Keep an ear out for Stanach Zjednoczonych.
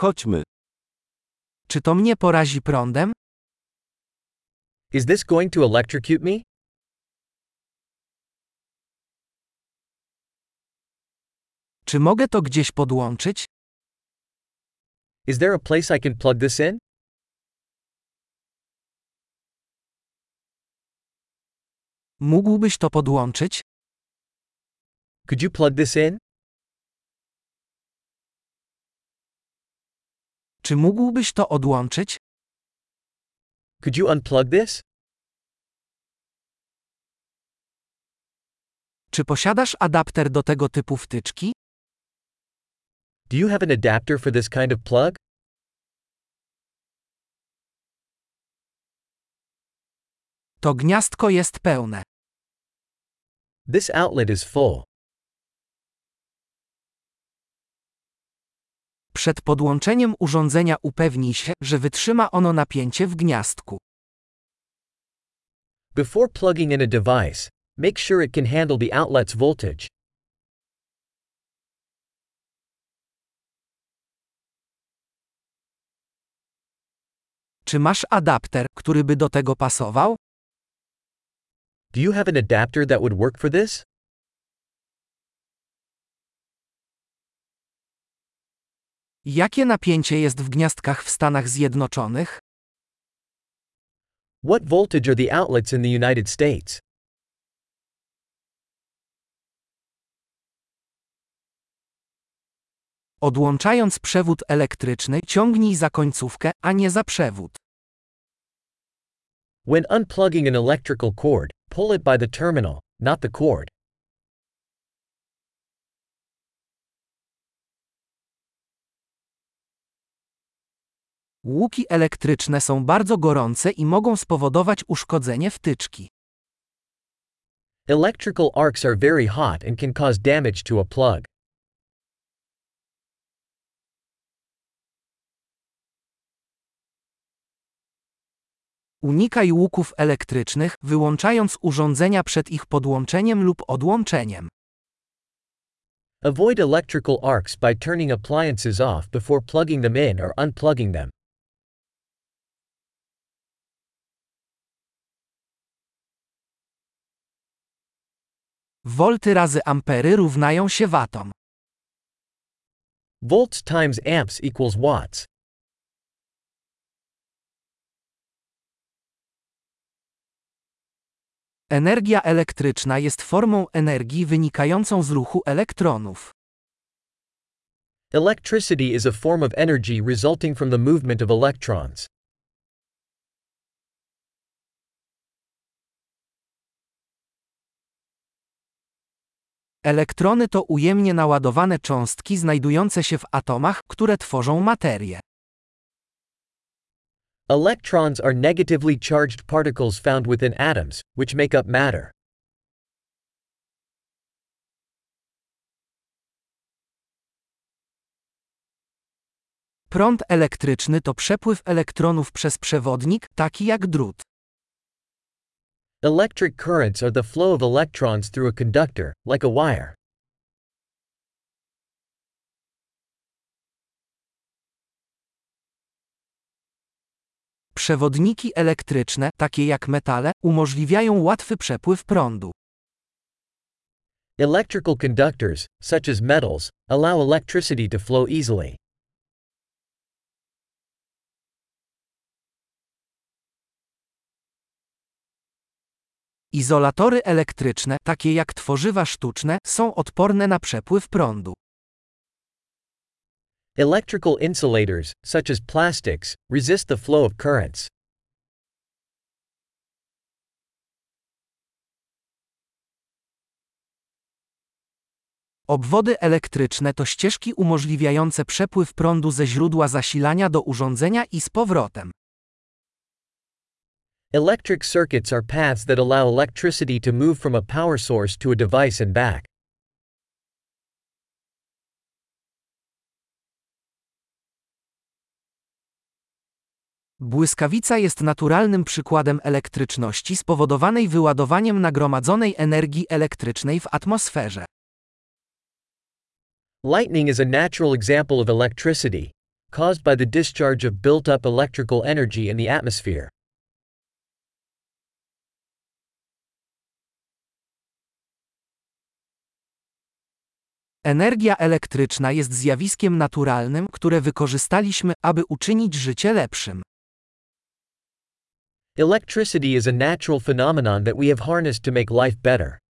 Chodźmy. Czy to mnie porazi prądem? Is this going to electrocute me? Czy mogę to gdzieś podłączyć? Is there a place I can plug this in? Mógłbyś to podłączyć? Could you plug this in? Czy mógłbyś to odłączyć? Could you unplug this? Czy posiadasz adapter do tego typu wtyczki? Do you have an adapter for this kind of plug? To gniazdko jest pełne. This outlet is full. Przed podłączeniem urządzenia upewnij się, że wytrzyma ono napięcie w gniazdku. Before plugging in a device, make sure it can handle the outlet's voltage. Czy masz adapter, który by do tego pasował? Do you have an adapter that would work for this? Jakie napięcie jest w gniazdkach w Stanach Zjednoczonych? What voltage are the outlets in the United States? Odłączając przewód elektryczny, ciągnij za końcówkę, a nie za przewód. When unplugging an electrical cord, pull it by the terminal, not the cord. Łuki elektryczne są bardzo gorące i mogą spowodować uszkodzenie wtyczki. Electrical arcs are very hot and can cause damage to a plug. Unikaj łuków elektrycznych, wyłączając urządzenia przed ich podłączeniem lub odłączeniem. Avoid electrical arcs by turning appliances off before plugging them in or unplugging them. Wolty razy ampery równają się watom. Volts times amps equals watts. Energia elektryczna jest formą energii wynikającą z ruchu elektronów. Electricity is a form of energy resulting from the movement of electrons. Elektrony to ujemnie naładowane cząstki znajdujące się w atomach, które tworzą materię. Electrons are negatively charged particles found within atoms, which make up matter. Prąd elektryczny to przepływ elektronów przez przewodnik, taki jak drut. Electric currents are the flow of electrons through a conductor, like a wire. Przewodniki elektryczne, takie jak metale, umożliwiają łatwy przepływ prądu. Electrical conductors, such as metals, allow electricity to flow easily. Izolatory elektryczne, takie jak tworzywa sztuczne, są odporne na przepływ prądu. Electrical insulators, such as plastics, resist the flow of currents. Obwody elektryczne to ścieżki umożliwiające przepływ prądu ze źródła zasilania do urządzenia i z powrotem. Electric circuits are paths that allow electricity to move from a power source to a device and back. Błyskawica jest naturalnym przykładem elektryczności spowodowanej wyładowaniem nagromadzonej energii elektrycznej w atmosferze. Lightning is a natural example of electricity, caused by the discharge of built-up electrical energy in the atmosphere. Energia elektryczna jest zjawiskiem naturalnym, które wykorzystaliśmy, aby uczynić życie lepszym. Electricity is a natural phenomenon that we have harnessed to make life better.